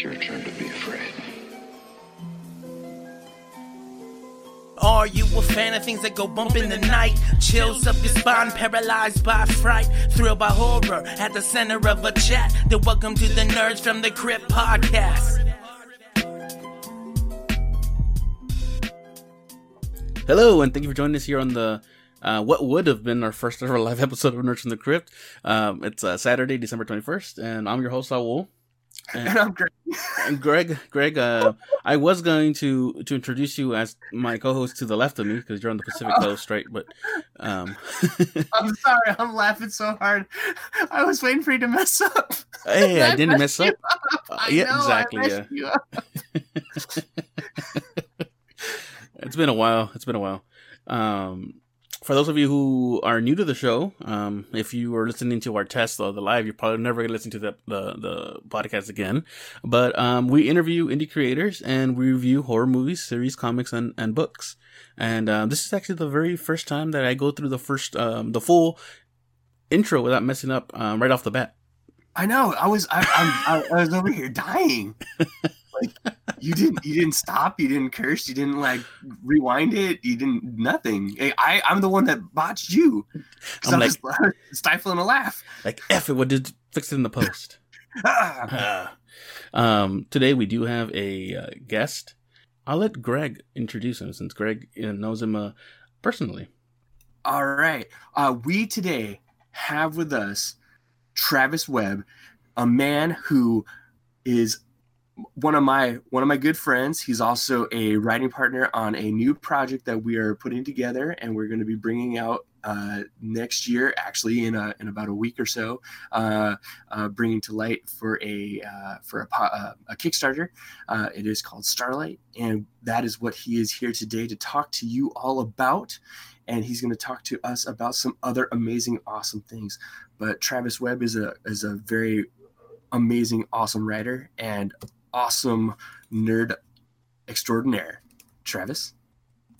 It's your turn to be afraid. Are you a fan of things that go bump in the night? Chills up your spine, paralyzed by fright, thrilled by horror, at the center of a chat. Then welcome to the Nerds from the Crypt podcast. Hello, and thank you for joining us here on the what would have been our first ever live episode of Nerds from the Crypt. It's Saturday, December 21st, and I'm your host, Saul. And I'm Greg. And Greg, I was going to introduce you as my co-host to the left of me because you're on the Pacific Coast, right? But I'm sorry, I'm laughing so hard. I was waiting for you to mess up. Hey, I didn't mess up. Yeah, exactly. It's been a while. For those of you who are new to the show, if you are listening to our test or the live, you're probably never going to listen to the podcast again. But we interview indie creators and we review horror movies, series, comics, and books. And this is actually the very first time that I go through the full intro without messing up right off the bat. I know. I was over here dying. Like, you didn't stop, you didn't curse, you didn't like rewind it, you didn't nothing. I'm the one that botched you. I'm like, just stifling a laugh. Like F it, what did fix it in the post? Today we do have a guest. I'll let Greg introduce him since Greg knows him personally. All right. We today have with us Travis Webb, a man who is one of my good friends. He's also a writing partner on a new project that we are putting together, and we're going to be bringing out next year, actually in about a week or so, bringing to light for a Kickstarter. It is called Starlight, and that is what he is here today to talk to you all about. And he's going to talk to us about some other amazing, awesome things. But Travis Webb is a very amazing, awesome writer and awesome nerd extraordinaire. Travis,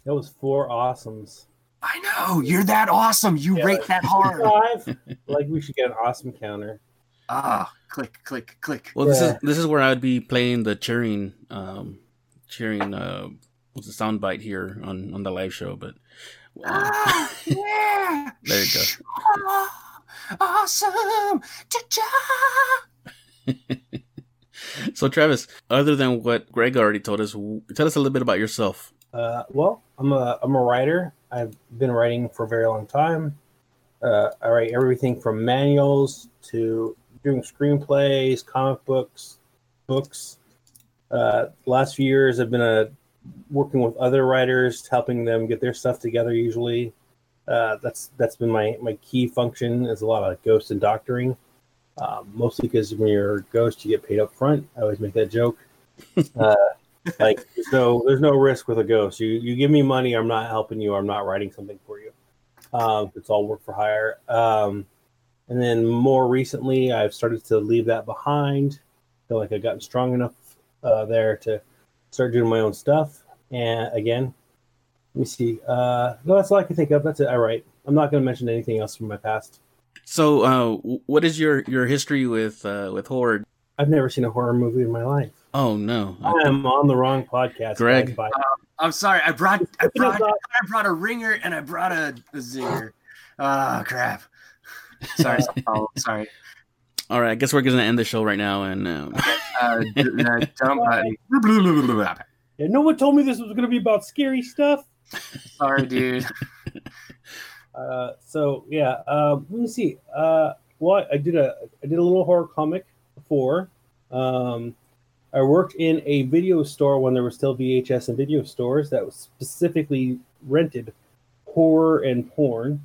that was 4 awesomes. I know, you're that awesome. You rate that hard. 5. Like, we should get an awesome counter. Click. Well, yeah. This is where I would be playing the cheering was a soundbite here on the live show, but yeah. There you go. Awesome. So, Travis, other than what Greg already told us, tell us a little bit about yourself. Well, I'm a writer. I've been writing for a very long time. I write everything from manuals to doing screenplays, comic books. Last few years, I've been working with other writers, helping them get their stuff together. Usually, that's been my key function. Is a lot of ghost and doctoring. Mostly because when you're a ghost, you get paid up front. I always make that joke. Like, there's no risk with a ghost. You give me money, I'm not helping you. I'm not writing something for you. It's all work for hire. And then more recently, I've started to leave that behind. Feel like I've gotten strong enough there to start doing my own stuff. And again, let me see. No, that's all I can think of. That's it. I write. I'm not going to mention anything else from my past. So, what is your history with horror? I've never seen a horror movie in my life. Oh no! I'm on the wrong podcast, Greg. I'm sorry. I brought a ringer and I brought a zinger. Oh crap! Sorry. Sorry. All right. I guess we're gonna end the show right now. And yeah, no one told me this was gonna be about scary stuff. Sorry, dude. Let me see. Well, I did a little horror comic before. I worked in a video store when there were still VHS and video stores that was specifically rented horror and porn.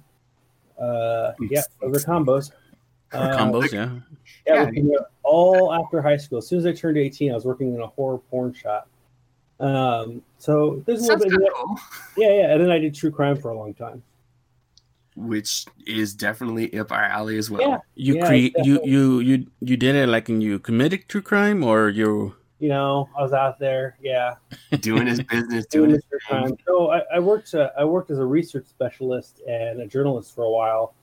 Those are combos. All after high school. As soon as I turned 18, I was working in a horror porn shop. So there's a little bit. Cool. And then I did true crime for a long time, which is definitely up our alley as well. Yeah. You did it like, and you committed true crime, or you? You know, I was out there, doing his business, doing his crime. So I worked as a research specialist and a journalist for a while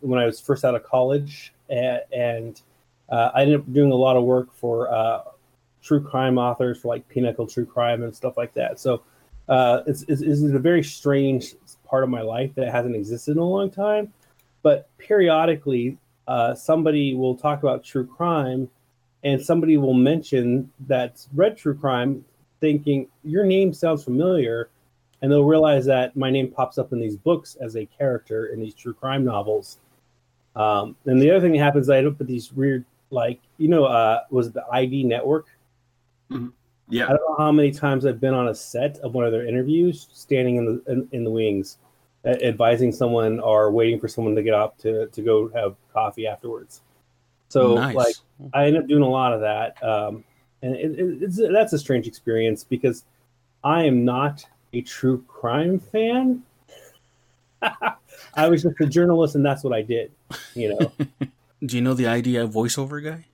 when I was first out of college, and I ended up doing a lot of work for true crime authors, for like Pinnacle True Crime and stuff like that. So it's a very strange part of my life that hasn't existed in a long time. But periodically, somebody will talk about true crime, and somebody will mention that's read true crime, thinking your name sounds familiar, and they'll realize that my name pops up in these books as a character in these true crime novels. And the other thing that happens is I look at these weird, like, you know, was it the ID Network? Mm-hmm. Yeah. I don't know how many times I've been on a set of one of their interviews, standing in the wings, advising someone or waiting for someone to get up to go have coffee afterwards. So nice. Like, I end up doing a lot of that. And that's a strange experience because I am not a true crime fan. I was just a journalist, and that's what I did, you know. Do you know the idea of voiceover guy?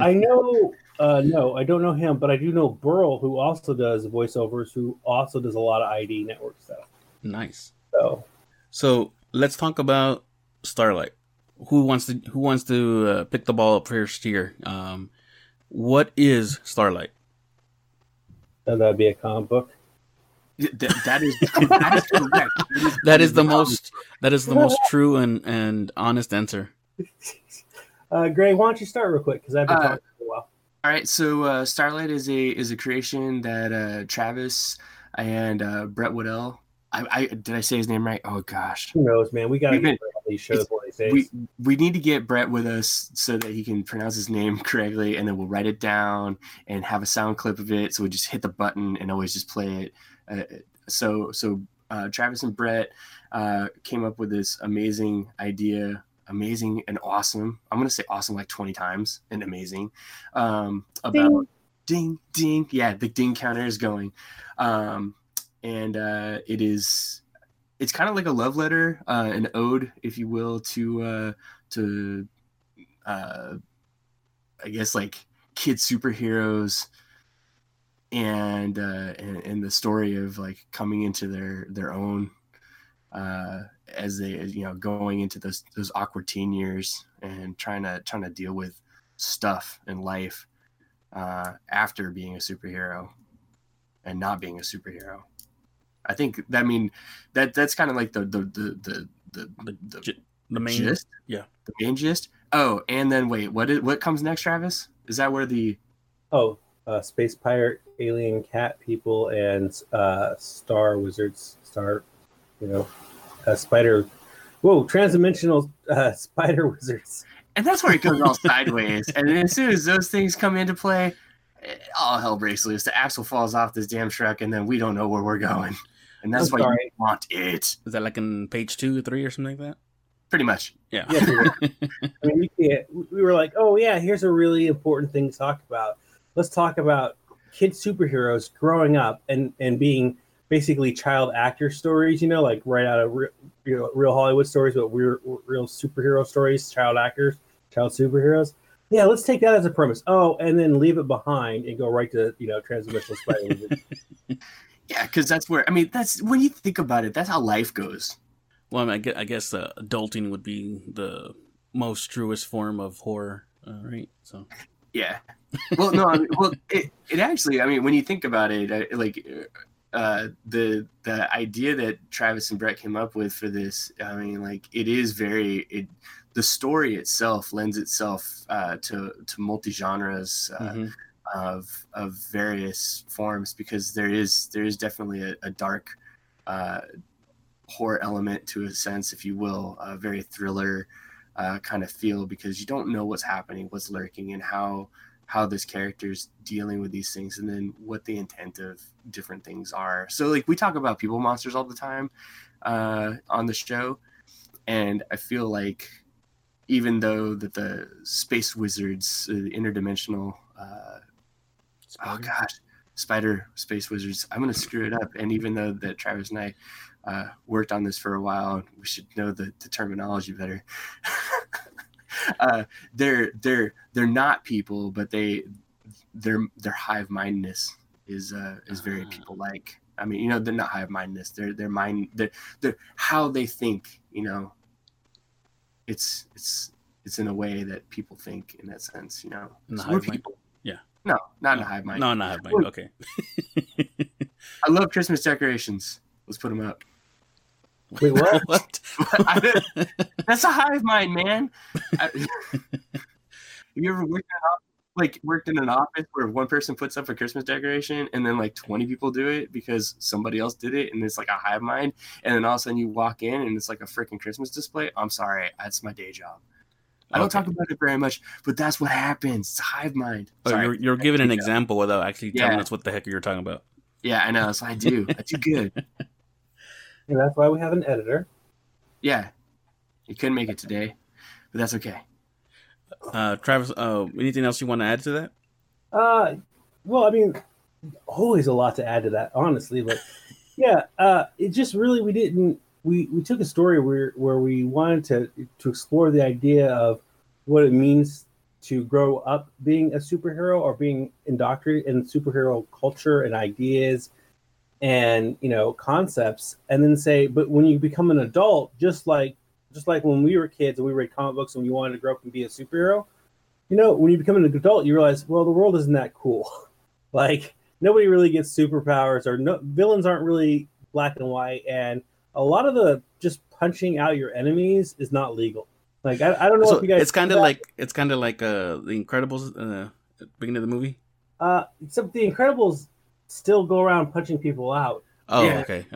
I know, no, I don't know him, but I do know Burl, who also does voiceovers, who also does a lot of ID Network stuff. Nice. So let's talk about Starlight. Who wants to pick the ball up first here? What is Starlight? That'd be a comic book. That is correct. That is the most true and honest answer. Gray, why don't you start real quick? Because I've been talking for a while. All right. So Starlight is a creation that Travis and Brett Waddell. I did I say his name right? Oh gosh. Who knows, man? We gotta get all these shows. We need to get Brett with us so that he can pronounce his name correctly, and then we'll write it down and have a sound clip of it. So we just hit the button and always just play it. So Travis and Brett came up with this amazing idea, amazing and awesome. I'm going to say awesome like 20 times and amazing. About ding, ding. Yeah, the ding counter is going. And it's kind of like a love letter, an ode, if you will, to I guess like kid superheroes. And the story of like coming into their own as they, you know, going into those awkward teen years and trying to deal with stuff in life after being a superhero and not being a superhero. I think that's kind of like the main gist. Yeah, the main gist. Oh, and then wait, what comes next, Travis? Is that where the space pirate, alien cat people, and star wizards, spider. Whoa, transdimensional spider wizards. And that's where it goes all sideways. And as soon as those things come into play, all hell breaks loose. The axle falls off this damn truck, and then we don't know where we're going. And that's why you want it. Is that like in page 2 or 3 or something like that? Pretty much. Yeah. I mean, we were like, oh, yeah, here's a really important thing to talk about. Let's talk about kid superheroes growing up and being basically child actor stories, you know, like right out of real Hollywood stories, but real superhero stories, child actors, child superheroes. Yeah, let's take that as a premise. Oh, and then leave it behind and go right to, you know, transdimensional spider. Yeah, because that's where, I mean, that's when you think about it, that's how life goes. Well, I mean, I guess adulting would be the most truest form of horror, right? So. Yeah. Well, no. I mean, it actually. I mean, when you think about it, the idea that Travis and Brett came up with for this. I mean, like it is very. The story itself lends itself to multi genres of various forms because there is definitely a dark horror element to a sense, if you will, a very thriller kind of feel because you don't know what's happening, what's lurking, and how this character's dealing with these things and then what the intent of different things are. So like we talk about people monsters all the time on the show. And I feel like even though that the space wizards, the interdimensional, spider space wizards, I'm going to screw it up. And even though that Travis and I worked on this for a while, we should know the terminology better. They're not people, but their hive-mindedness is very people-like. I mean, you know, they're not hive-mindedness. They're how they think. You know, it's it's in a way that people think in that sense, you know. So we're people. Yeah. No, not in a hive mind. No, not hive mind. Okay. I love Christmas decorations. Let's put them up. Wait, what? That's a hive mind, man. Have you ever worked at worked in an office where one person puts up a Christmas decoration and then 20 people do it because somebody else did it, and it's a hive mind, and then all of a sudden you walk in and it's a freaking Christmas display? I'm sorry, that's my day job. I don't talk about it very much, but that's what happens. It's a hive mind. Sorry, you're giving an example without actually telling us what the heck you're talking about. Yeah, I know. So I do. I do good. And that's why we have an editor. Yeah. You couldn't make it today, but that's okay. Travis, anything else you want to add to that? Well, I mean, always a lot to add to that, honestly. But yeah, it just really we took a story where we wanted to explore the idea of what it means to grow up being a superhero or being indoctrinated in superhero culture and ideas and concepts, and then say, but when you become an adult, just like when we were kids and we read comic books and you wanted to grow up and be a superhero, when you become an adult, you realize, well, the world isn't that cool. Nobody really gets superpowers, or villains aren't really black and white. And a lot of the just punching out your enemies is not legal. I don't know if you guys... It's kind of like The Incredibles at the beginning of the movie? Except The Incredibles still go around punching people out. Oh, yeah. Okay.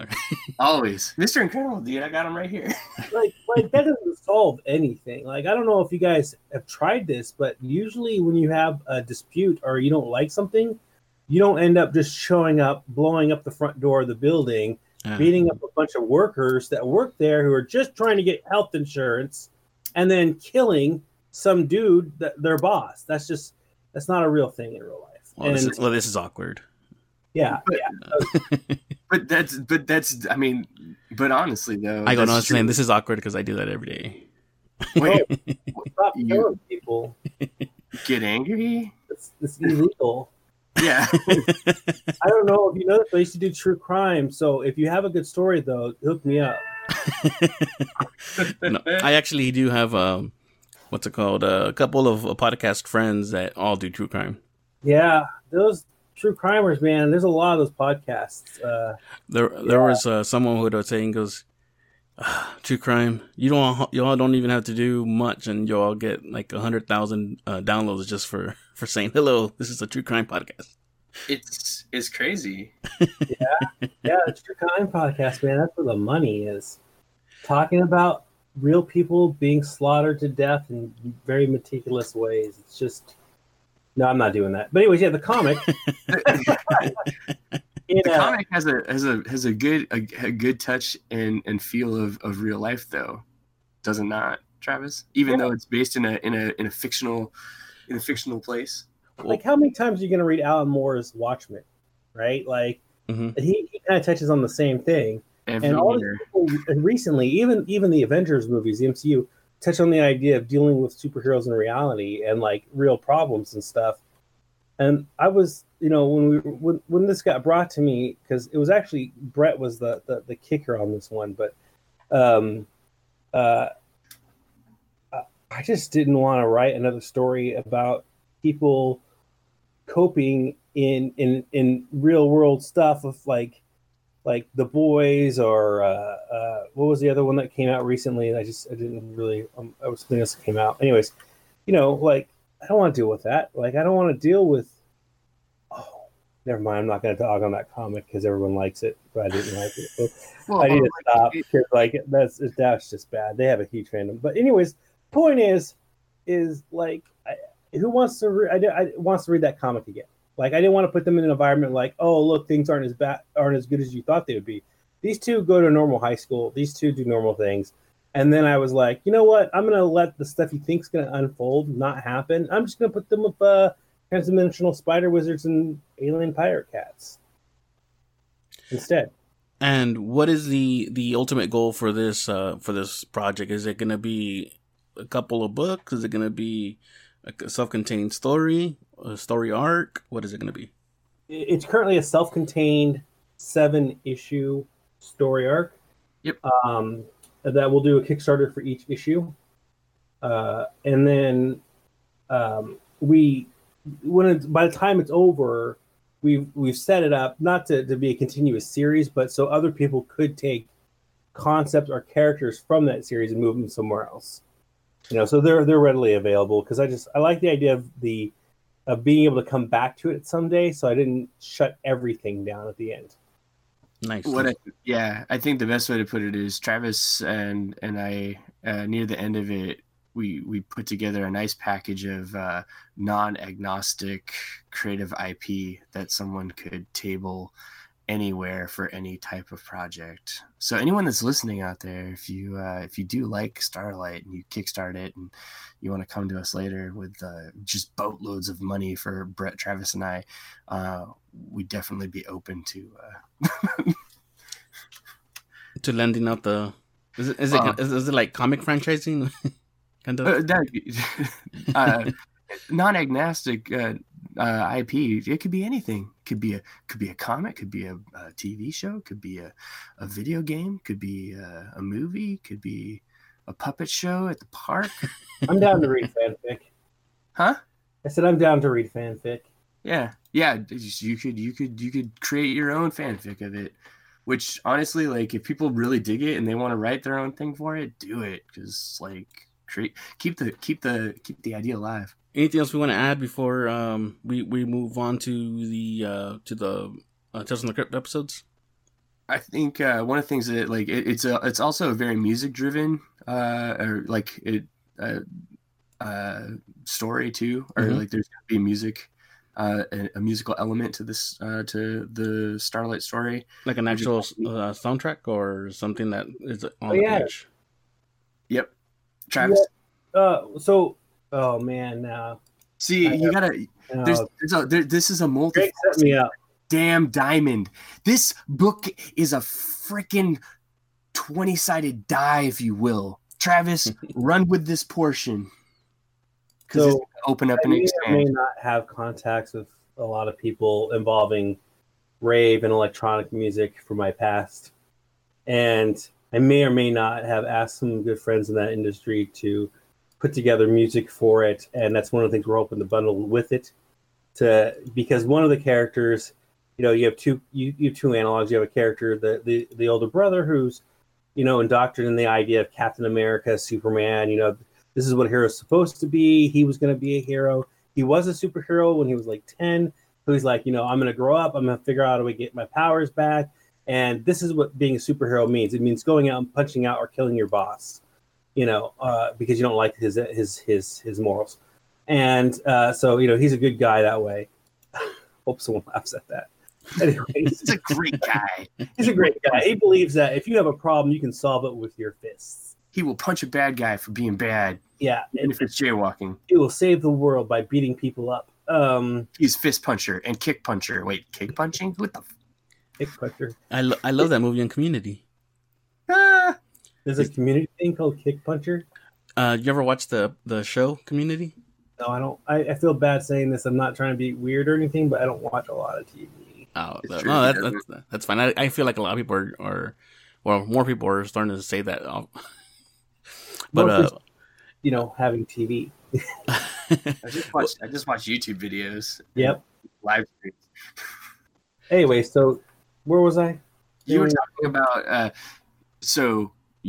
Always. Mr. Incredible, dude, I got him right here. That doesn't solve anything. I don't know if you guys have tried this, but usually when you have a dispute or you don't like something, you don't end up just showing up, blowing up the front door of the building, beating up a bunch of workers that work there who are just trying to get health insurance, and then killing some dude, their boss. That's not a real thing in real life. Well, this is awkward. Yeah. But honestly though, I don't understand. This is awkward because I do that every day. Wait, stop telling people. Get angry? It's illegal. Yeah. I don't know if you know this, but I used to do true crime. So if you have a good story though, hook me up. No, I actually do have a couple of podcast friends that all do true crime. Yeah, those true crimers, man. There's a lot of those podcasts. There was someone who was saying, "Goes true crime. Y'all don't even have to do much, and y'all get 100,000 downloads just for saying hello. This is a true crime podcast." It's crazy. yeah, it's your kind podcast, man. That's where the money is. Talking about real people being slaughtered to death in very meticulous ways. It's just no, I'm not doing that. But anyways, yeah, the comic. Comic has a good touch and feel of real life, though, does it not, Travis? Even though it's based in a fictional place. How many times are you going to read Alan Moore's Watchmen, right? He kind of touches on the same thing. Every and all people, and recently, even the Avengers movies, the MCU, touch on the idea of dealing with superheroes in reality and real problems and stuff. And I was, when this got brought to me, because it was actually Brett was the kicker on this one, but I just didn't want to write another story about people coping in real world stuff of like The Boys or what was the other one that came out recently, and I didn't really I was something else that came out anyways, I don't want to deal with that. I don't want to deal with never mind, I'm not going to talk on that comic because everyone likes it, but I didn't like it. I need to stop because that's just bad. They have a huge fandom, but anyways, point is who wants to read that comic again? I didn't want to put them in an environment oh, look, things aren't as good as you thought they would be. These two go to normal high school. These two do normal things. And then I was like, you know what? I'm going to let the stuff you think's going to unfold not happen. I'm just going to put them with transdimensional spider wizards and alien pirate cats instead. And what is the ultimate goal for this project? Is it going to be a couple of books? Is it going to be a self-contained story, a story arc? What is it going to be? It's currently a self-contained 7-issue story arc. Yep. That will do a Kickstarter for each issue. And then by the time it's over, we've set it up not to be a continuous series, but so other people could take concepts or characters from that series and move them somewhere else. So they're readily available because I like the idea of being able to come back to it someday. So I didn't shut everything down at the end. Nice. I think the best way to put it is Travis and I, near the end of it, we put together a nice package of non-agnostic creative IP that someone could table anywhere for any type of project. So anyone that's listening out there, if you do like Starlight and you kickstart it and you want to come to us later with just boatloads of money for Brett, Travis, and I, we'd definitely be open to lending out the is it like comic franchising kind of non-agnostic IP. It could be anything. Could be a comic. Could be a TV show. Could be a video game. Could be a movie. Could be a puppet show at the park. I'm down to read fanfic. Huh? I said I'm down to read fanfic. Yeah. You could create your own fanfic of it. Which honestly, like, if people really dig it and they want to write their own thing for it, do it. Because keep the idea alive. Anything else we want to add before we move on to the Tales from the Crypt episodes? I think one of the things that it's also a very music driven story too, or mm-hmm. like there's gonna be music, a musical element to this to the Starlight story, like an actual soundtrack or something that is on the page. Yep, Travis. Yeah. Oh man! You gotta. This is a multi. Set me up. Damn diamond! This book is a freaking 20-sided die, if you will. Travis, run with this portion because it's gonna open up and expand. I may not have contacts with a lot of people involving rave and electronic music from my past, and I may or may not have asked some good friends in that industry to put together music for it, and that's one of the things we're hoping to bundle with it. Because one of the characters, you have two analogs. You have a character, the older brother, who's indoctrinated in the idea of Captain America, Superman. This is what a hero's supposed to be. He was going to be a hero. He was a superhero when he was like 10. So he's like, I'm going to grow up. I'm going to figure out how to get my powers back. And this is what being a superhero means. It means going out and punching out or killing your boss. Because you don't like his morals, and so he's a good guy that way. Hope someone laughs at that. Anyway, he's a great guy. He's a great guy. He believes that if you have a problem, you can solve it with your fists. He will punch a bad guy for being bad. Yeah, and if it's jaywalking, he will save the world by beating people up. He's fist puncher and kick puncher. Wait, kick punching? What the? Kick puncher. I love that movie on Community. Ah. There's a Community thing called Kick Puncher. You ever watch the show Community? No, I don't. I feel bad saying this. I'm not trying to be weird or anything, but I don't watch a lot of TV. Oh, that's fine. I feel like a lot of people more people are starting to say that. But having TV. I just watch YouTube videos. Yep. Live streams. Anyway, so where was I? You were talking about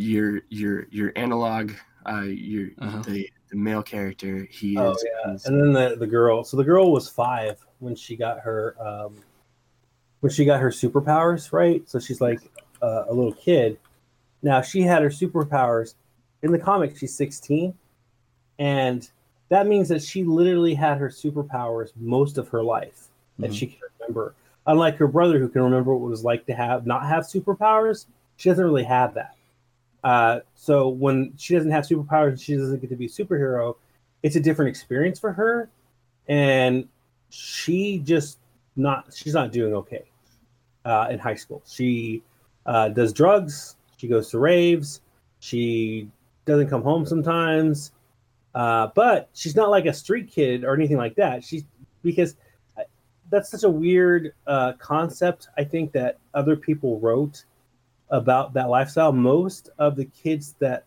your analog, the male character. He is. Yeah. And then the girl. So the girl was 5 when she got her superpowers, right? So she's like a little kid. Now she had her superpowers in the comic. She's 16, and that means that she literally had her superpowers most of her life that she can remember. Unlike her brother, who can remember what it was like to not have superpowers, she doesn't really have that. So when she doesn't have superpowers and she doesn't get to be a superhero, it's a different experience for her, and she's not doing okay in high school. She does drugs, she goes to raves, she doesn't come home sometimes, but she's not like a street kid or anything like that. Because that's such a weird concept, I think, that other people wrote about that lifestyle. Most of the kids that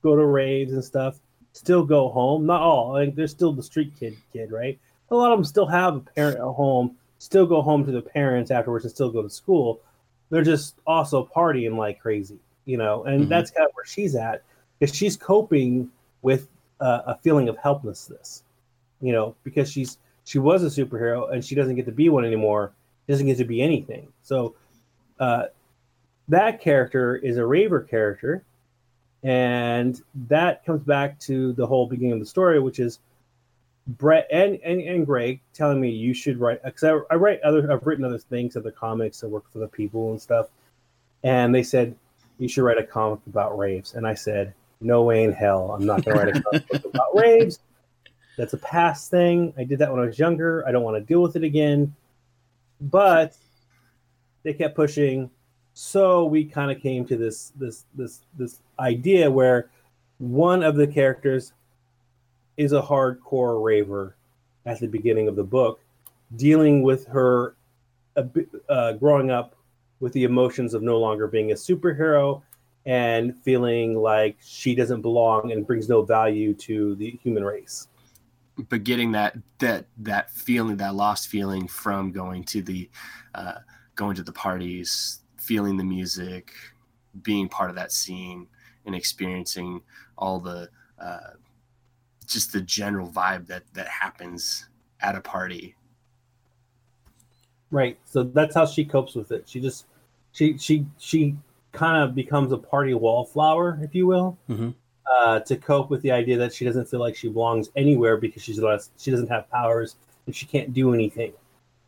go to raves and stuff still go home. Not all. Like, there's still the street kid, right? A lot of them still have a parent at home, still go home to the parents afterwards and still go to school. They're just also partying like crazy, you know? And that's kind of where she's at, because she's coping with a feeling of helplessness, you know, because she was a superhero and she doesn't get to be one anymore. She doesn't get to be anything. So that character is a raver character. And that comes back to the whole beginning of the story, which is Brett and Greg telling me you should write, because I've written other things, other comics that work for the people and stuff. And they said, you should write a comic about raves. And I said, no way in hell. I'm not going to write a comic book about raves. That's a past thing. I did that when I was younger. I don't want to deal with it again. But they kept pushing. So we kind of came to this idea where one of the characters is a hardcore raver at the beginning of the book, dealing with her growing up with the emotions of no longer being a superhero and feeling like she doesn't belong and brings no value to the human race. But getting that feeling, that lost feeling from going to the parties, feeling the music, being part of that scene, and experiencing all the just the general vibe that happens at a party. Right. So that's how she copes with it. She just she kind of becomes a party wallflower, if you will, to cope with the idea that she doesn't feel like she belongs anywhere because she doesn't have powers and she can't do anything.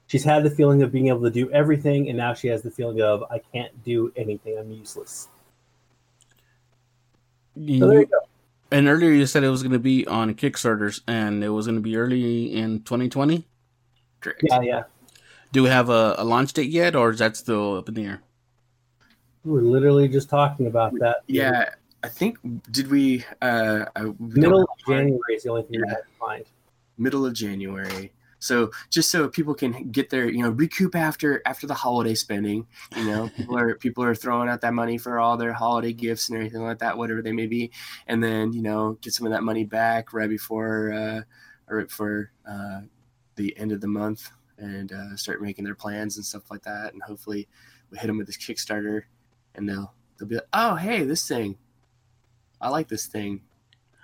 She's had the feeling of being able to do everything, and now she has the feeling of, I can't do anything, I'm useless. So there you go. And earlier you said it was going to be on Kickstarters, and it was going to be early in 2020? Correct. Yeah. Do we have a launch date yet, or is that still up in the air? We were literally just talking about that. Yeah, I think, did we... middle of January is the only thing we had in mind. Middle of January... So just so people can get their, you know, recoup after the holiday spending, you know, people are throwing out that money for all their holiday gifts and everything like that, whatever they may be. And then, you know, get some of that money back right before the end of the month and start making their plans and stuff like that. And hopefully we hit them with this Kickstarter and they'll be like, oh, hey, this thing, I like this thing.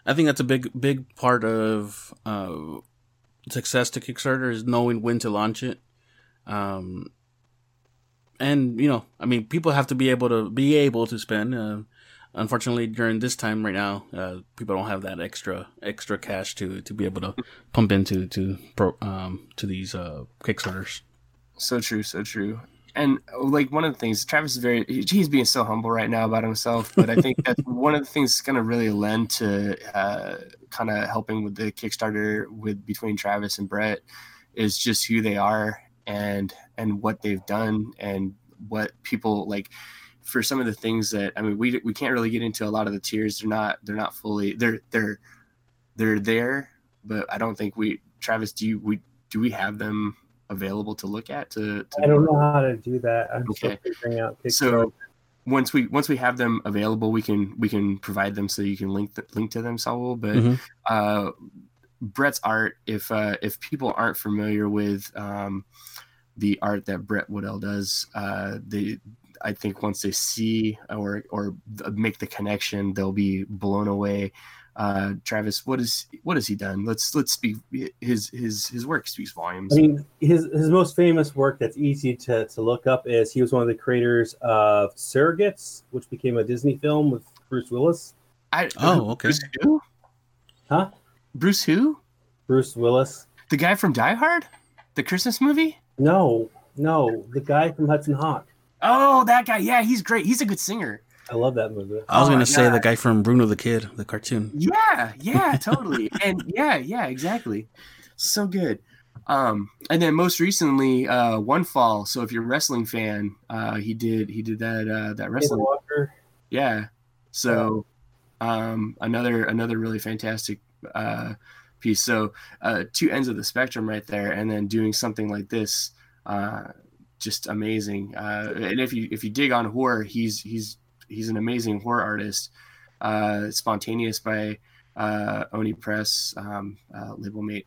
I think that's a big part of, success to Kickstarter is knowing when to launch it. And, you know, I mean, people have to be able to spend. Unfortunately, during this time right now, people don't have that extra cash to be able to pump into to these Kickstarters. So true. And like one of the things, Travis is he's being so humble right now about himself, but I think that's one of the things that's going to really lend to kind of helping with the Kickstarter between Travis and Brett is just who they are and what they've done and what people like for some of the things that, I mean, we can't really get into a lot of the tiers. They're not fully, they're there, but I don't think Travis, do we have them available to look at? I don't know how to do that. I'm still figuring out Kickstarter. So once we have them available, we can provide them so you can link to them, Saul. But Brett's art, if people aren't familiar with the art that Brett Waddell does, I think once they see or make the connection, they'll be blown away. Travis, what has he done? Let's speak. His work speaks volumes. I mean, his most famous work that's easy to look up is he was one of the creators of Surrogates, which became a Disney film with Bruce Willis. Okay. Bruce who? Huh? Bruce who? Bruce Willis. The guy from Die Hard, the Christmas movie? No, the guy from Hudson Hawk. Oh, that guy. Yeah, he's great. He's a good singer. I love that movie. I was going to say the guy from Bruno the Kid, the cartoon. Yeah, totally. And yeah, exactly. So good. And then most recently, One Fall. So if you're a wrestling fan, he did that wrestling. Walker. Yeah. So another really fantastic piece. So two ends of the spectrum right there. And then doing something like this, just amazing. And if you dig on horror, he's an amazing horror artist. Spontaneous by Oni Press, label mate,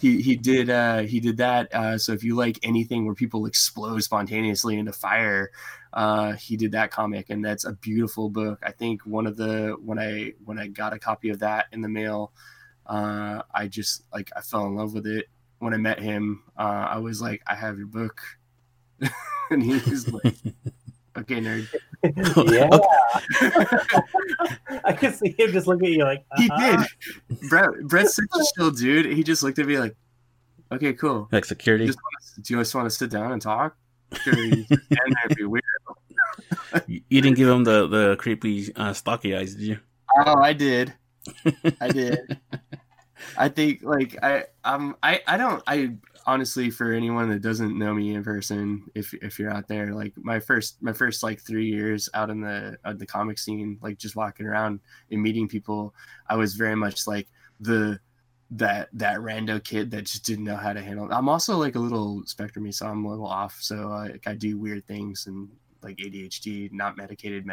he did that. So if you like anything where people explode spontaneously into fire, he did that comic, and that's a beautiful book. I think when I got a copy of that in the mail, I fell in love with it. When I met him, I was like, I have your book. And he was like, okay, nerd. Yeah. I could see him just looking at you like, uh-huh. He did. Brett's such a chill dude. He just looked at me like, okay, cool. Like security. Do you just want to sit down and talk? Sure, you that'd be weird. You didn't give him the creepy stocky eyes, did you? Oh, I did. I think honestly, for anyone that doesn't know me in person, if you're out there, like my first 3 years out in the comic scene, like just walking around and meeting people, I was very much like that rando kid that just didn't know how to handle it. I'm also like a little spectrum-y, so I'm a little off. So I do weird things and like ADHD, not medicated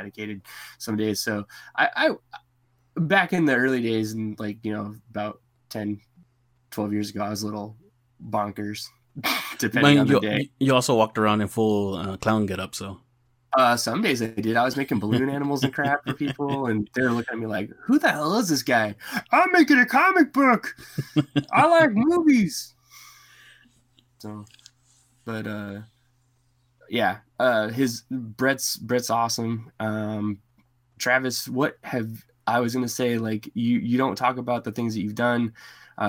some days. So I back in the early days, and like, you know, about 10, 12 years ago, I was a little bonkers, depending on the day. You also walked around in full clown getup, so. Some days I did. I was making balloon animals and crap for people, and they're looking at me like, who the hell is this guy? I'm making a comic book. I like movies. So, but yeah, Brett's awesome. Travis, I was going to say, like, you don't talk about the things that you've done.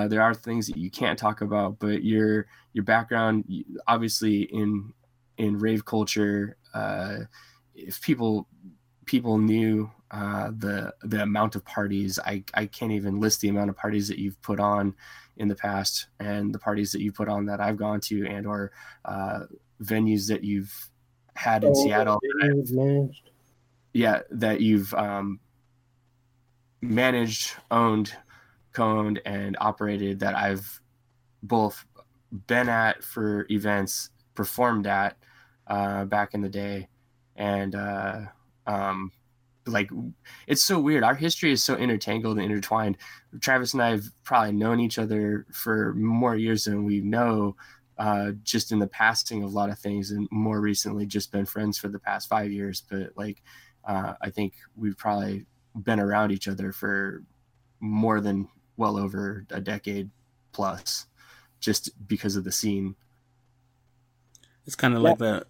There are things that you can't talk about, but your background, obviously in rave culture, if people knew the amount of parties, I can't even list the amount of parties that you've put on in the past, and the parties that you put on that I've gone to, and or venues that you've had in Seattle. Yeah, that you've managed, owned, co-owned, and operated, that I've both been at for events, performed at back in the day, and like, it's so weird. Our history is so intertangled and intertwined. Travis and I have probably known each other for more years than we know, just in the passing of a lot of things, and more recently just been friends for the past 5 years. But like, I think we've probably been around each other for more than well over a decade plus, just because of the scene. It's kind of like that.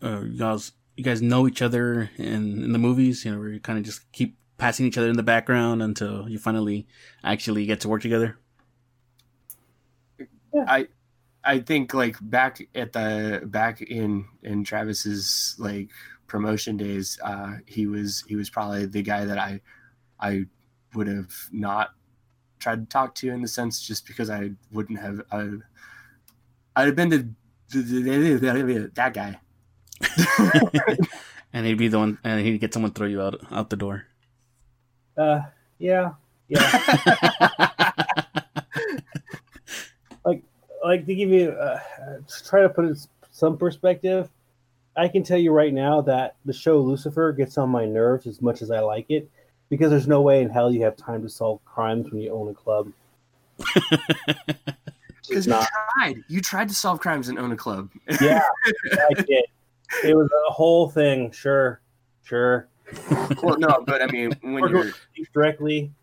You guys know each other in the movies, you know, where you kind of just keep passing each other in the background until you finally actually get to work together. Yeah. I think like back in Travis's like promotion days, he was probably the guy that I would have not tried to talk to, in the sense, just because I wouldn't have. I'd have been the that guy, and he'd be the one, and he'd get someone to throw you out the door. Yeah. like to give you, to try to put it in some perspective, I can tell you right now that the show Lucifer gets on my nerves as much as I like it. Because there's no way in hell you have time to solve crimes when you own a club. Because you tried to solve crimes and own a club. Yeah, I did. It was a whole thing. Sure. Well, no, but I mean, when you're directly.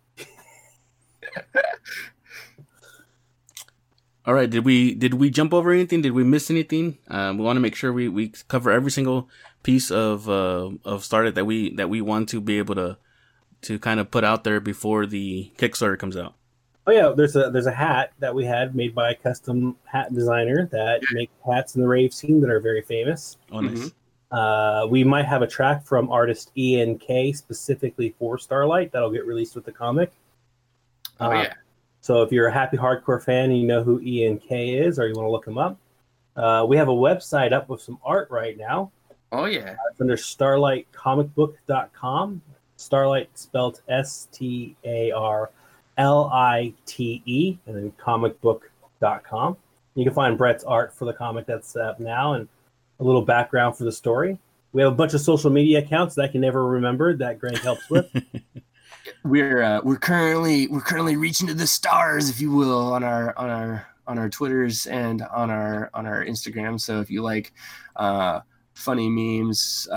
All right. Did we jump over anything? Did we miss anything? We want to make sure we cover every single piece of Starlight that we want to be able to kind of put out there before the Kickstarter comes out. Oh yeah, there's a hat that we had made by a custom hat designer that makes hats in the rave scene that are very famous. Oh, nice. Mm-hmm. We might have a track from artist Ian Kay specifically for Starlight that'll get released with the comic. Oh yeah. So if you're a happy hardcore fan and you know who Ian Kay is, or you want to look him up, we have a website up with some art right now. Oh yeah. It's under starlightcomicbook.com. Starlight spelled STARLITE, and then comicbook.com. You can find Brett's art for the comic that's up now, and a little background for the story. We have a bunch of social media accounts that I can never remember that Greg helps with. We're currently reaching to the stars, if you will, on our Twitters and on our Instagram. So if you like funny memes,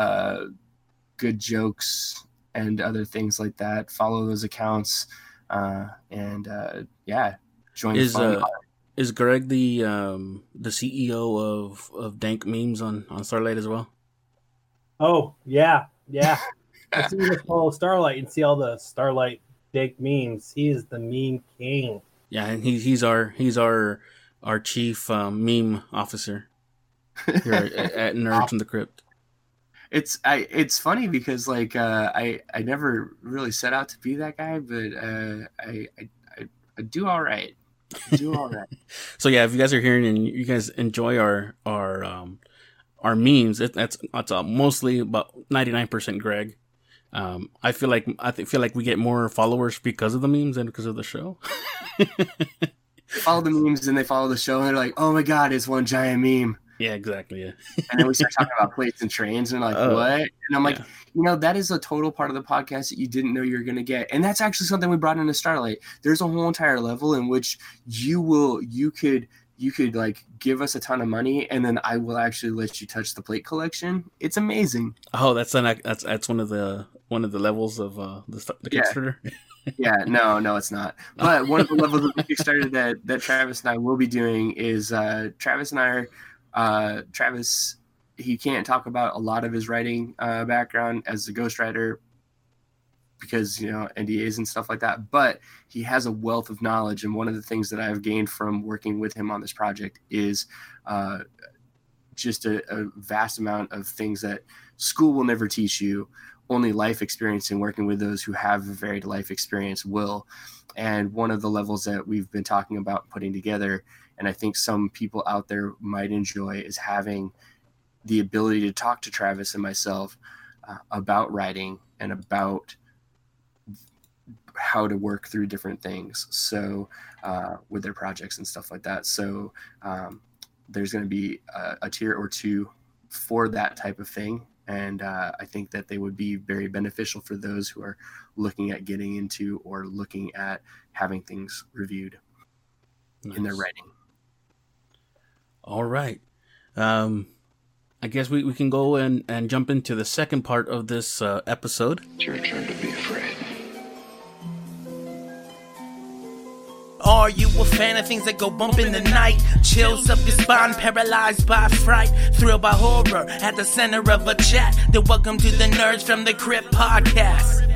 good jokes, and other things like that, follow those accounts. Join the fun. Is Greg the CEO of Dank Memes on Starlight as well? Oh, yeah. I see you follow Starlight and see all the Starlight Dank Memes. He is the meme king. Yeah, and he's our chief meme officer here at Nerds from the Crypt. It's funny because I never really set out to be that guy, but I do all right. So yeah, if you guys are hearing and you guys enjoy our memes, that's mostly about 99% Greg. I feel like we get more followers because of the memes than because of the show. Follow the memes and they follow the show and they're like, oh my god, it's one giant meme. Yeah, exactly. Yeah. And then we start talking about plates and trains and like, what? And I'm like, that is a total part of the podcast that you didn't know you were going to get. And that's actually something we brought into Starlight. There's a whole entire level in which you could like give us a ton of money and then I will actually let you touch the plate collection. It's amazing. Oh, that's one of the levels of the Kickstarter. Yeah. Yeah, no, it's not. But one of the levels of the Kickstarter that Travis and I will be doing is Travis, he can't talk about a lot of his writing background as a ghostwriter because, NDAs and stuff like that, but he has a wealth of knowledge. And one of the things that I've gained from working with him on this project is just a vast amount of things that school will never teach you. Only life experience and working with those who have a varied life experience will. And one of the levels that we've been talking about putting together, and I think some people out there might enjoy, is having the ability to talk to Travis and myself about writing and about how to work through different things. So with their projects and stuff like that. So there's going to be a tier or two for that type of thing. And I think that they would be very beneficial for those who are looking at getting into or looking at having things reviewed in their writing. All right. I guess we can go and jump into the second part of this episode. It's your turn to be afraid. Are you a fan of things that go bump in the night? Chills up your spine, paralyzed by fright, thrilled by horror, at the center of a chat. Then welcome to the Nerds from the Crypt podcast.